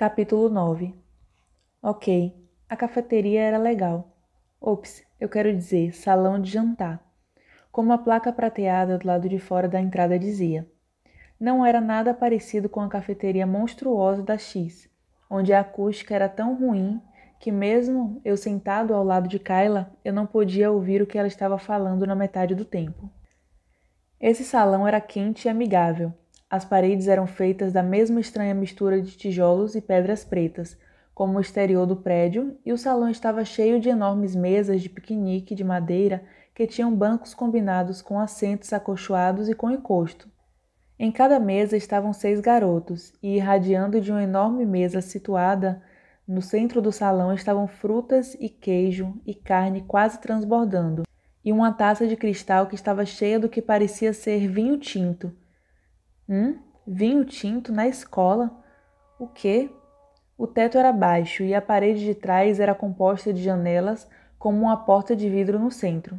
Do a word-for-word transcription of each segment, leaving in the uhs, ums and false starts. Capítulo nove. Ok, a cafeteria era legal. Ops, eu quero dizer, salão de jantar. Como a placa prateada do lado de fora da entrada dizia. Não era nada parecido com a cafeteria monstruosa da X, onde a acústica era tão ruim que mesmo eu sentado ao lado de Kayla, eu não podia ouvir o que ela estava falando na metade do tempo. Esse salão era quente e amigável. As paredes eram feitas da mesma estranha mistura de tijolos e pedras pretas, como o exterior do prédio, e o salão estava cheio de enormes mesas de piquenique de madeira que tinham bancos combinados com assentos acolchoados e com encosto. Em cada mesa estavam seis garotos, e irradiando de uma enorme mesa situada no centro do salão estavam frutas e queijo e carne quase transbordando, e uma taça de cristal que estava cheia do que parecia ser vinho tinto. Hum? Vinho tinto na escola? O quê? O teto era baixo e a parede de trás era composta de janelas como uma porta de vidro no centro.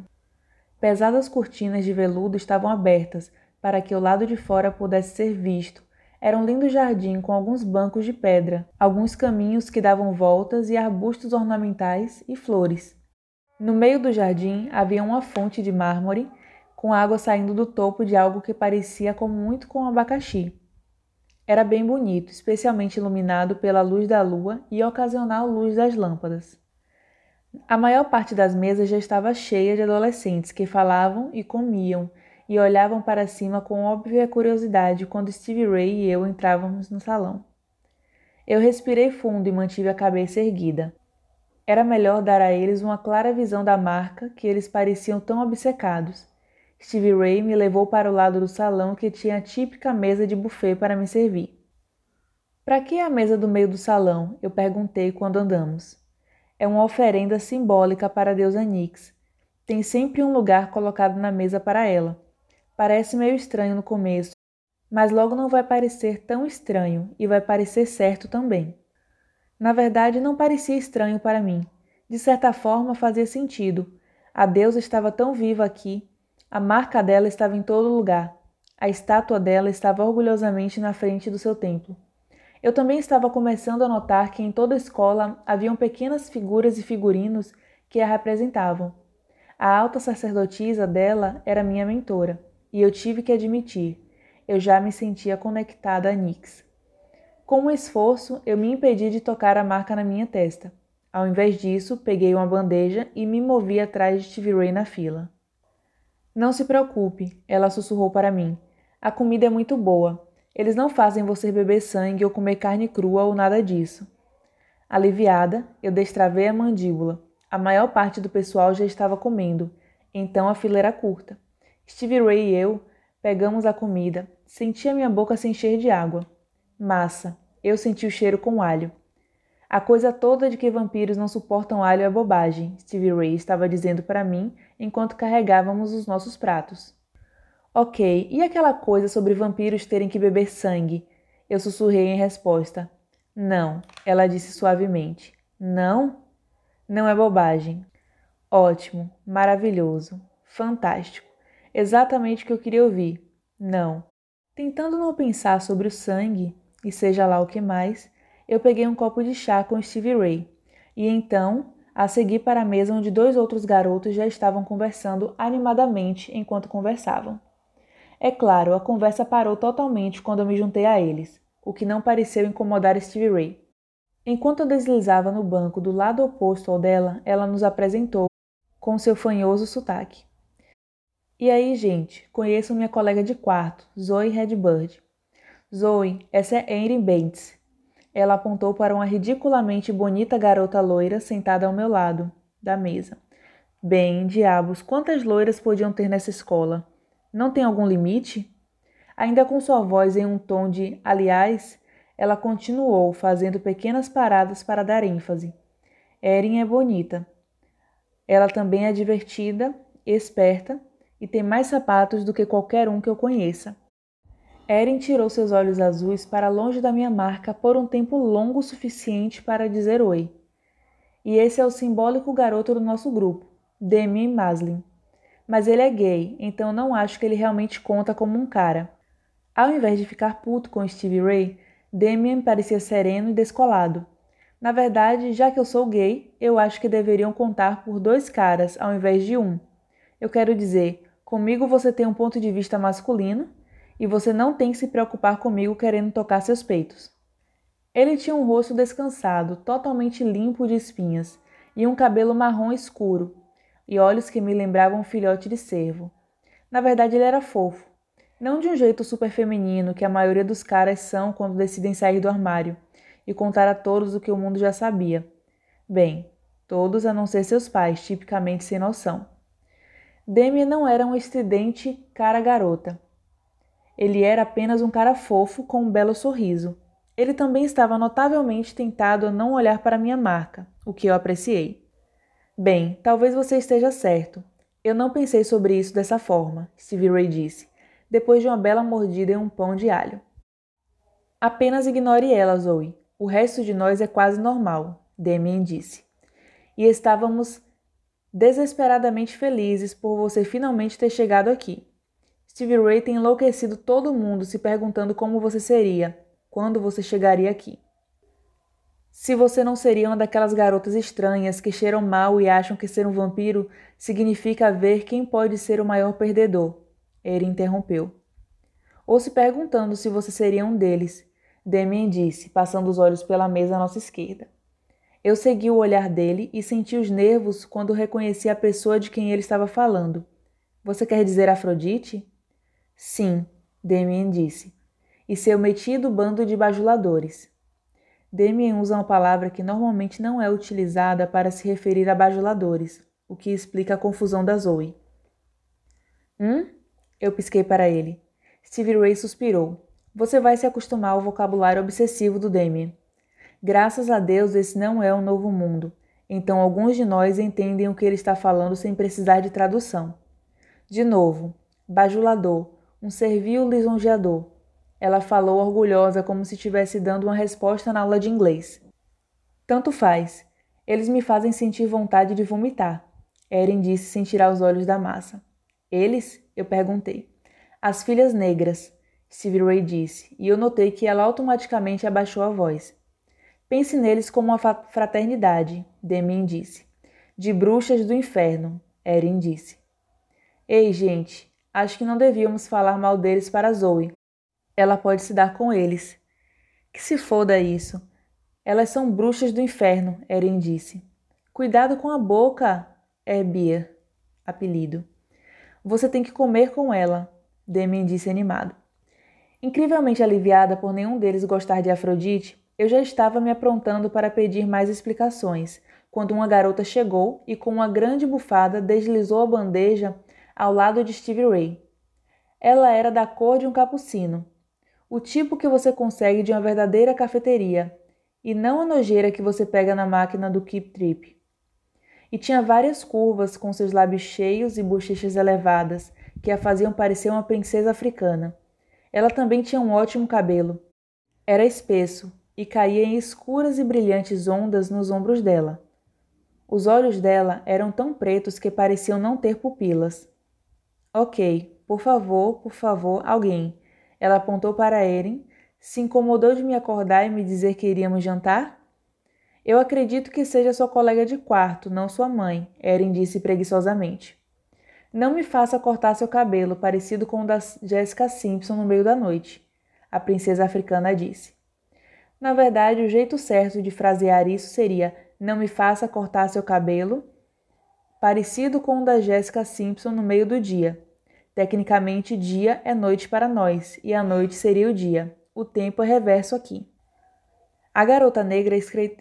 Pesadas cortinas de veludo estavam abertas para que o lado de fora pudesse ser visto. Era um lindo jardim com alguns bancos de pedra, alguns caminhos que davam voltas e arbustos ornamentais e flores. No meio do jardim havia uma fonte de mármore com água saindo do topo de algo que parecia com muito com um abacaxi. Era bem bonito, especialmente iluminado pela luz da lua e a ocasional luz das lâmpadas. A maior parte das mesas já estava cheia de adolescentes que falavam e comiam, e olhavam para cima com óbvia curiosidade quando Stevie Rae e eu entrávamos no salão. Eu respirei fundo e mantive a cabeça erguida. Era melhor dar a eles uma clara visão da marca que eles pareciam tão obcecados. Stevie Rae me levou para o lado do salão que tinha a típica mesa de buffet para me servir. Para que é a mesa do meio do salão? Eu perguntei quando andamos. É uma oferenda simbólica para a deusa Nyx. Tem sempre um lugar colocado na mesa para ela. Parece meio estranho no começo, mas logo não vai parecer tão estranho e vai parecer certo também. Na verdade, não parecia estranho para mim. De certa forma, fazia sentido. A deusa estava tão viva aqui. A marca dela estava em todo lugar. A estátua dela estava orgulhosamente na frente do seu templo. Eu também estava começando a notar que em toda a escola haviam pequenas figuras e figurinos que a representavam. A alta sacerdotisa dela era minha mentora, e eu tive que admitir, eu já me sentia conectada a Nyx. Com um esforço, eu me impedi de tocar a marca na minha testa. Ao invés disso, peguei uma bandeja e me movi atrás de Stevie Rae na fila. Não se preocupe, ela sussurrou para mim. A comida é muito boa. Eles não fazem você beber sangue ou comer carne crua ou nada disso. Aliviada, eu destravei a mandíbula. A maior parte do pessoal já estava comendo, então a fila era curta. Stevie Rae e eu pegamos a comida. Senti a minha boca se encher de água. Massa. Eu senti o cheiro com alho. A coisa toda de que vampiros não suportam alho é bobagem, Stevie Rae estava dizendo para mim enquanto carregávamos os nossos pratos. Ok, e aquela coisa sobre vampiros terem que beber sangue? Eu sussurrei em resposta. Não, ela disse suavemente. Não? Não é bobagem. Ótimo, maravilhoso, fantástico. Exatamente o que eu queria ouvir. Não. Tentando não pensar sobre o sangue, e seja lá o que mais, eu peguei um copo de chá com Stevie Rae, e então a segui para a mesa onde dois outros garotos já estavam conversando animadamente enquanto conversavam. É claro, a conversa parou totalmente quando eu me juntei a eles, o que não pareceu incomodar Stevie Rae. Enquanto eu deslizava no banco do lado oposto ao dela, ela nos apresentou com seu fanhoso sotaque. E aí, gente, conheço minha colega de quarto, Zoey Redbird. Zoey, essa é Erin Bates. Ela apontou para uma ridiculamente bonita garota loira sentada ao meu lado, da mesa. Bem, diabos, quantas loiras podiam ter nessa escola? Não tem algum limite? Ainda com sua voz em um tom de, aliás, ela continuou fazendo pequenas paradas para dar ênfase. Erin é bonita. Ela também é divertida, esperta e tem mais sapatos do que qualquer um que eu conheça. Erin tirou seus olhos azuis para longe da minha marca por um tempo longo o suficiente para dizer oi. E esse é o simbólico garoto do nosso grupo, Damien Maslin. Mas ele é gay, então não acho que ele realmente conta como um cara. Ao invés de ficar puto com Stevie Rae, Damien parecia sereno e descolado. Na verdade, já que eu sou gay, eu acho que deveriam contar por dois caras ao invés de um. Eu quero dizer, comigo você tem um ponto de vista masculino e você não tem que se preocupar comigo querendo tocar seus peitos. Ele tinha um rosto descansado, totalmente limpo de espinhas, e um cabelo marrom escuro, e olhos que me lembravam um filhote de cervo. Na verdade, ele era fofo. Não de um jeito super feminino que a maioria dos caras são quando decidem sair do armário e contar a todos o que o mundo já sabia. Bem, todos a não ser seus pais, tipicamente sem noção. Damien não era um estridente cara garota. Ele era apenas um cara fofo com um belo sorriso. Ele também estava notavelmente tentado a não olhar para minha marca, o que eu apreciei. Bem, talvez você esteja certo. Eu não pensei sobre isso dessa forma, Stevie Rae disse, depois de uma bela mordida em um pão de alho. Apenas ignore ela, Zoey. O resto de nós é quase normal, Damien disse. E estávamos desesperadamente felizes por você finalmente ter chegado aqui. Stevie Rae tem enlouquecido todo mundo se perguntando como você seria, quando você chegaria aqui. Se você não seria uma daquelas garotas estranhas que cheiram mal e acham que ser um vampiro significa ver quem pode ser o maior perdedor, ele interrompeu. Ou se perguntando se você seria um deles, Damien disse, passando os olhos pela mesa à nossa esquerda. Eu segui o olhar dele e senti os nervos quando reconheci a pessoa de quem ele estava falando. Você quer dizer Afrodite? Sim, Damien disse, e seu metido bando de bajuladores. Damien usa uma palavra que normalmente não é utilizada para se referir a bajuladores, o que explica a confusão da Zoey. Hum? Eu pisquei para ele. Stevie Rae suspirou. Você vai se acostumar ao vocabulário obsessivo do Damien. Graças a Deus esse não é um novo mundo, então alguns de nós entendem o que ele está falando sem precisar de tradução. De novo, bajulador, um servil lisonjeador. Ela falou orgulhosa, como se estivesse dando uma resposta na aula de inglês. Tanto faz. Eles me fazem sentir vontade de vomitar, Erin disse sem tirar os olhos da massa. Eles? Eu perguntei. As filhas negras, Stevie Rae disse, e eu notei que ela automaticamente abaixou a voz. Pense neles como uma fraternidade, Damien disse. De bruxas do inferno, Erin disse. Ei, gente, acho que não devíamos falar mal deles para Zoey. Ela pode se dar com eles. Que se foda isso. Elas são bruxas do inferno, Erin disse. Cuidado com a boca, Herbia, apelido. Você tem que comer com ela, Damien disse animado. Incrivelmente aliviada por nenhum deles gostar de Afrodite, eu já estava me aprontando para pedir mais explicações, quando uma garota chegou e com uma grande bufada deslizou a bandeja ao lado de Stevie Rae. Ela era da cor de um capucino. O tipo que você consegue de uma verdadeira cafeteria, e não a nojeira que você pega na máquina do Keep Trip. E tinha várias curvas com seus lábios cheios e bochechas elevadas, que a faziam parecer uma princesa africana. Ela também tinha um ótimo cabelo. Era espesso, e caía em escuras e brilhantes ondas nos ombros dela. Os olhos dela eram tão pretos que pareciam não ter pupilas. Ok, por favor, por favor, alguém. Ela apontou para Erin, se incomodou de me acordar e me dizer que iríamos jantar? Eu acredito que seja sua colega de quarto, não sua mãe, Erin disse preguiçosamente. Não me faça cortar seu cabelo, parecido com o da Jessica Simpson no meio da noite, a princesa africana disse. Na verdade, o jeito certo de frasear isso seria não me faça cortar seu cabelo, parecido com o da Jessica Simpson no meio do dia. Tecnicamente, dia é noite para nós, e a noite seria o dia. O tempo é reverso aqui. A garota negra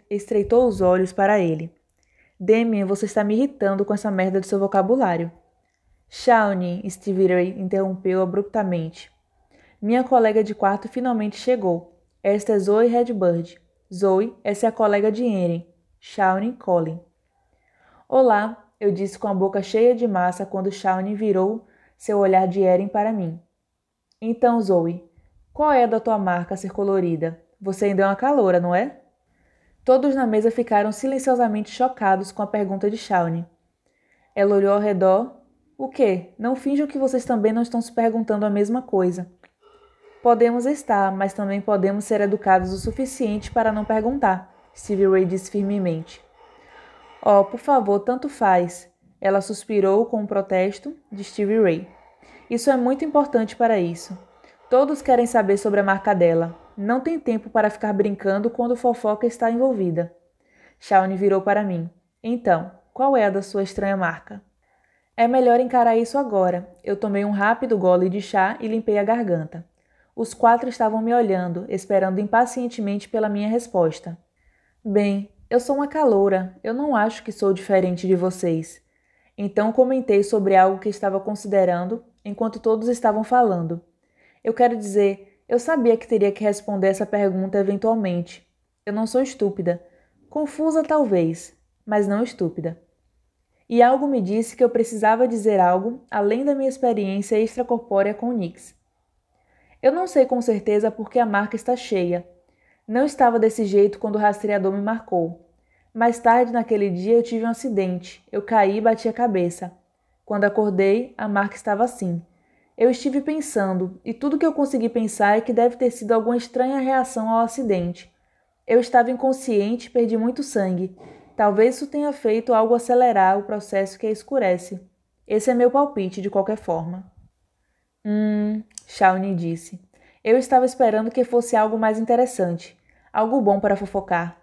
estreitou os olhos para ele. Damien, você está me irritando com essa merda de seu vocabulário. Shaunee, Stevie Rae interrompeu abruptamente. Minha colega de quarto finalmente chegou. Esta é Zoey Redbird. Zoey, essa é a colega de Erin. Shaunee Collin. Olá, eu disse com a boca cheia de massa quando Shaunee virou seu olhar de Erin para mim. Então, Zoey, qual é da tua marca ser colorida? Você ainda é uma caloura, não é? Todos na mesa ficaram silenciosamente chocados com a pergunta de Shaunee. Ela olhou ao redor. O quê? Não finjam que vocês também não estão se perguntando a mesma coisa. Podemos estar, mas também podemos ser educados o suficiente para não perguntar, Stevie Rae disse firmemente. Oh, por favor, tanto faz. Ela suspirou com o protesto de Stevie Rae. Isso é muito importante para isso. Todos querem saber sobre a marca dela. Não tem tempo para ficar brincando quando fofoca está envolvida. Shaunee virou para mim. Então, qual é a da sua estranha marca? É melhor encarar isso agora. Eu tomei um rápido gole de chá e limpei a garganta. Os quatro estavam me olhando, esperando impacientemente pela minha resposta. Bem, eu sou uma caloura, eu não acho que sou diferente de vocês. Então comentei sobre algo que estava considerando, enquanto todos estavam falando. Eu quero dizer, eu sabia que teria que responder essa pergunta eventualmente. Eu não sou estúpida. Confusa talvez, mas não estúpida. E algo me disse que eu precisava dizer algo, além da minha experiência extracorpórea com Nyx. Eu não sei com certeza porque a marca está cheia. Não estava desse jeito quando o rastreador me marcou. Mais tarde naquele dia eu tive um acidente. Eu caí e bati a cabeça. Quando acordei, a marca estava assim. Eu estive pensando, e tudo que eu consegui pensar é que deve ter sido alguma estranha reação ao acidente. Eu estava inconsciente e perdi muito sangue. Talvez isso tenha feito algo acelerar o processo que a escurece. Esse é meu palpite, de qualquer forma. Hum... Shaunee disse. Eu estava esperando que fosse algo mais interessante, algo bom para fofocar.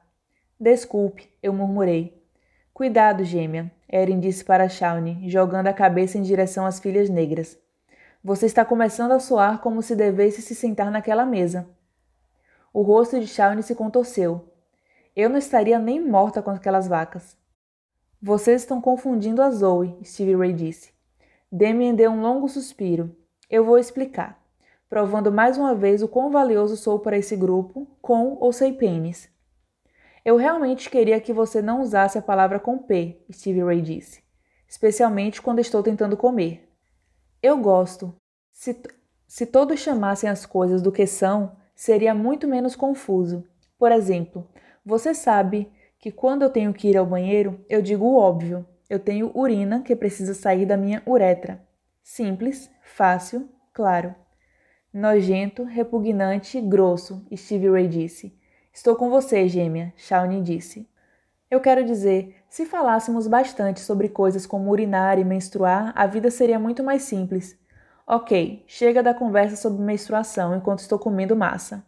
Desculpe, eu murmurei. Cuidado, gêmea, Erin disse para Shaunee, jogando a cabeça em direção às filhas negras. Você está começando a soar como se devesse se sentar naquela mesa. O rosto de Shaunee se contorceu. Eu não estaria nem morta com aquelas vacas. Vocês estão confundindo a Zoey, Stevie Rae disse. Damien deu um longo suspiro. Eu vou explicar, provando mais uma vez o quão valioso sou para esse grupo, com ou sem pênis. Eu realmente queria que você não usasse a palavra com P, Stevie Rae disse, especialmente quando estou tentando comer. Eu gosto. Se, se todos chamassem as coisas do que são, seria muito menos confuso. Por exemplo, você sabe que quando eu tenho que ir ao banheiro, eu digo o óbvio. Eu tenho urina que precisa sair da minha uretra. Simples, fácil, claro. Nojento, repugnante, grosso, Stevie Rae disse. Estou com você, gêmea, Shaunee disse. Eu quero dizer, se falássemos bastante sobre coisas como urinar e menstruar, a vida seria muito mais simples. Ok, chega da conversa sobre menstruação enquanto estou comendo massa.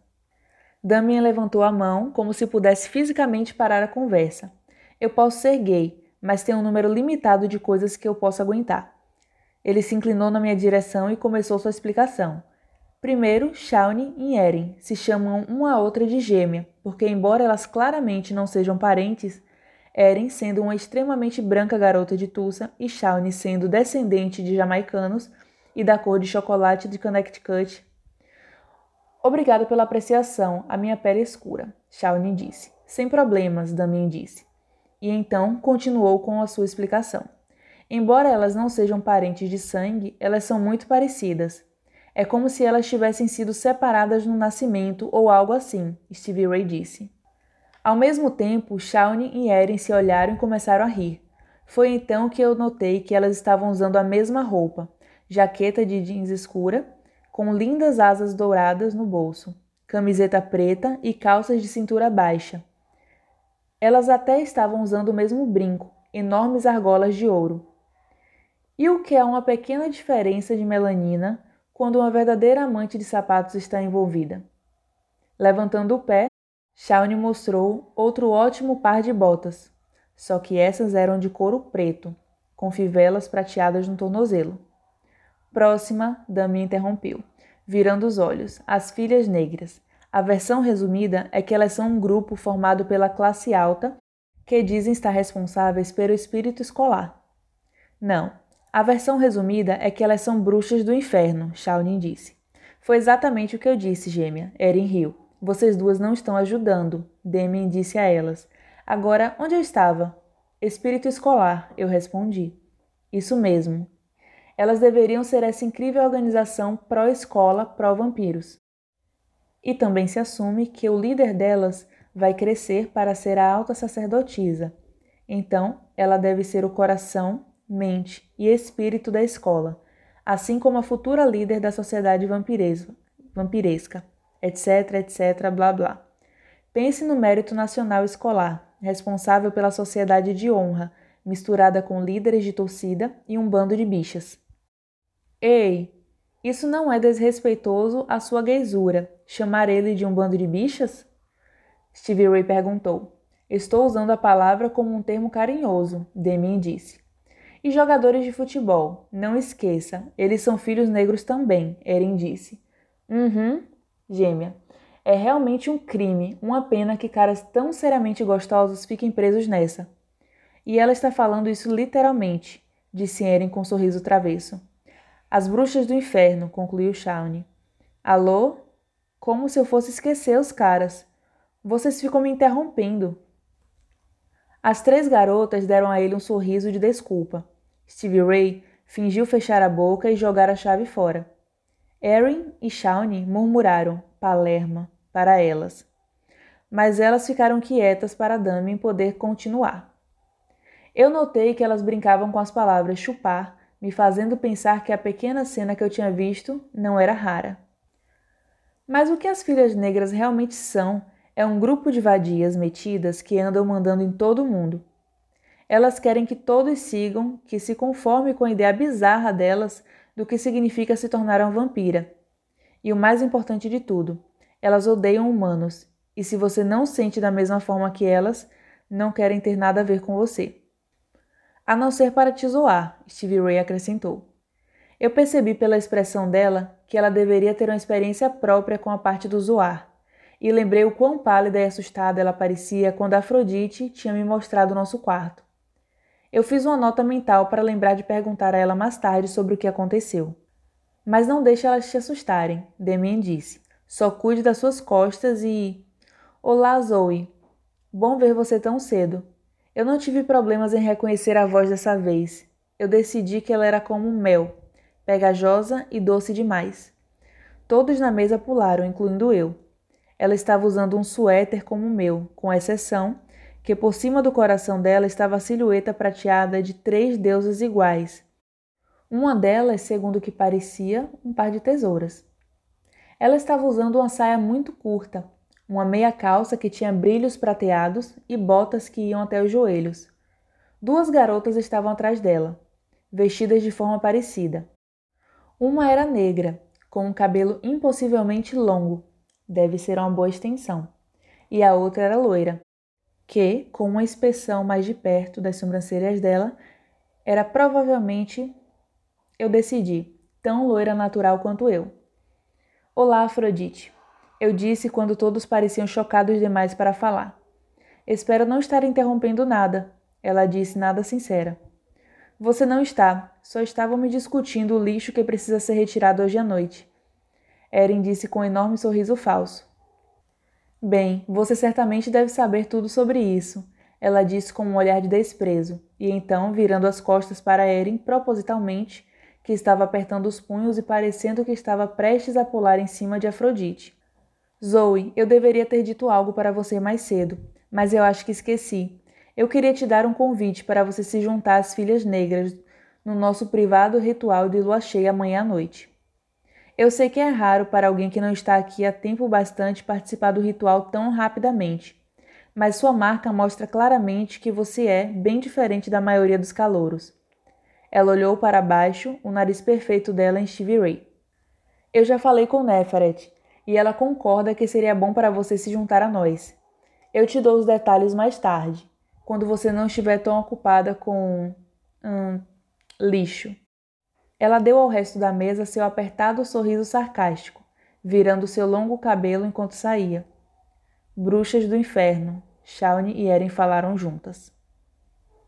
Damien levantou a mão como se pudesse fisicamente parar a conversa. Eu posso ser gay, mas tenho um número limitado de coisas que eu posso aguentar. Ele se inclinou na minha direção e começou sua explicação. Primeiro, Shaunee e Erin se chamam uma a outra de gêmea, porque embora elas claramente não sejam parentes, Erin sendo uma extremamente branca garota de Tulsa e Shaunee sendo descendente de jamaicanos e da cor de chocolate de Connecticut. Obrigado pela apreciação, a minha pele é escura, Shaunee disse. Sem problemas, Damien disse. E então continuou com a sua explicação. Embora elas não sejam parentes de sangue, elas são muito parecidas. É como se elas tivessem sido separadas no nascimento ou algo assim, Stevie Rae disse. Ao mesmo tempo, Shaunee e Erin se olharam e começaram a rir. Foi então que eu notei que elas estavam usando a mesma roupa, jaqueta de jeans escura, com lindas asas douradas no bolso, camiseta preta e calças de cintura baixa. Elas até estavam usando o mesmo brinco, enormes argolas de ouro. E o que é uma pequena diferença de melanina quando uma verdadeira amante de sapatos está envolvida? Levantando o pé, Shaunee mostrou outro ótimo par de botas, só que essas eram de couro preto, com fivelas prateadas no tornozelo. Próxima, Damien interrompeu, virando os olhos, as filhas negras. A versão resumida é que elas são um grupo formado pela classe alta que dizem estar responsáveis pelo espírito escolar. Não. A versão resumida é que elas são bruxas do inferno, Shaunee disse. Foi exatamente o que eu disse, gêmea, Erin riu. Vocês duas não estão ajudando, Damien disse a elas. Agora, onde eu estava? Espírito escolar, eu respondi. Isso mesmo. Elas deveriam ser essa incrível organização pró-escola, pró-vampiros. E também se assume que o líder delas vai crescer para ser a alta sacerdotisa. Então, ela deve ser o coração, mente e espírito da escola, assim como a futura líder da sociedade vampiresca, etc, etc, blá blá. Pense no mérito nacional escolar, responsável pela sociedade de honra, misturada com líderes de torcida e um bando de bichas. Ei, isso não é desrespeitoso à sua gaysura, chamar ele de um bando de bichas? Stevie Rae perguntou. Estou usando a palavra como um termo carinhoso, Damien disse. E jogadores de futebol, não esqueça, eles são filhos negros também, Erin disse. Uhum, gêmea. É realmente um crime, uma pena que caras tão seriamente gostosos fiquem presos nessa. E ela está falando isso literalmente, disse Erin com um sorriso travesso. As bruxas do inferno, concluiu Shaunee. Alô? Como se eu fosse esquecer os caras. Vocês ficam me interrompendo. As três garotas deram a ele um sorriso de desculpa. Stevie Rae fingiu fechar a boca e jogar a chave fora. Erin e Shaunee murmuraram Palerma para elas. Mas elas ficaram quietas para Damien poder continuar. Eu notei que elas brincavam com as palavras chupar, me fazendo pensar que a pequena cena que eu tinha visto não era rara. Mas o que as filhas negras realmente são? É um grupo de vadias metidas que andam mandando em todo mundo. Elas querem que todos sigam, que se conformem com a ideia bizarra delas do que significa se tornar uma vampira. E o mais importante de tudo, elas odeiam humanos, e se você não sente da mesma forma que elas, não querem ter nada a ver com você. A não ser para te zoar, Stevie Rae acrescentou. Eu percebi pela expressão dela que ela deveria ter uma experiência própria com a parte do zoar. E lembrei o quão pálida e assustada ela parecia quando Afrodite tinha me mostrado o nosso quarto. Eu fiz uma nota mental para lembrar de perguntar a ela mais tarde sobre o que aconteceu. Mas não deixe elas te assustarem, Damien disse. Só cuide das suas costas e... Olá, Zoey. Bom ver você tão cedo. Eu não tive problemas em reconhecer a voz dessa vez. Eu decidi que ela era como mel, pegajosa e doce demais. Todos na mesa pularam, incluindo eu. Ela estava usando um suéter como o meu, com exceção que por cima do coração dela estava a silhueta prateada de três deusas iguais. Uma delas, segundo o que parecia, um par de tesouras. Ela estava usando uma saia muito curta, uma meia calça que tinha brilhos prateados e botas que iam até os joelhos. Duas garotas estavam atrás dela, vestidas de forma parecida. Uma era negra, com um cabelo impossivelmente longo, deve ser uma boa extensão, e a outra era loira, que, com uma inspeção mais de perto das sobrancelhas dela, era provavelmente, eu decidi, tão loira natural quanto eu. Olá, Afrodite, eu disse quando todos pareciam chocados demais para falar. Espero não estar interrompendo nada, ela disse nada sincera. Você não está, só estávamos discutindo o lixo que precisa ser retirado hoje à noite. Erin disse com um enorme sorriso falso. Bem, você certamente deve saber tudo sobre isso, ela disse com um olhar de desprezo, e então, virando as costas para Erin propositalmente, que estava apertando os punhos e parecendo que estava prestes a pular em cima de Afrodite. Zoey, eu deveria ter dito algo para você mais cedo, mas eu acho que esqueci. Eu queria te dar um convite para você se juntar às filhas negras no nosso privado ritual de lua cheia amanhã à noite. Eu sei que é raro para alguém que não está aqui há tempo bastante participar do ritual tão rapidamente, mas sua marca mostra claramente que você é bem diferente da maioria dos calouros. Ela olhou para baixo, o nariz perfeito dela em Stevie Rae. Eu já falei com Neferet, e ela concorda que seria bom para você se juntar a nós. Eu te dou os detalhes mais tarde, quando você não estiver tão ocupada com... Hum, lixo. Ela deu ao resto da mesa seu apertado sorriso sarcástico, virando seu longo cabelo enquanto saía. Bruxas do inferno, Shaunee e Erin falaram juntas.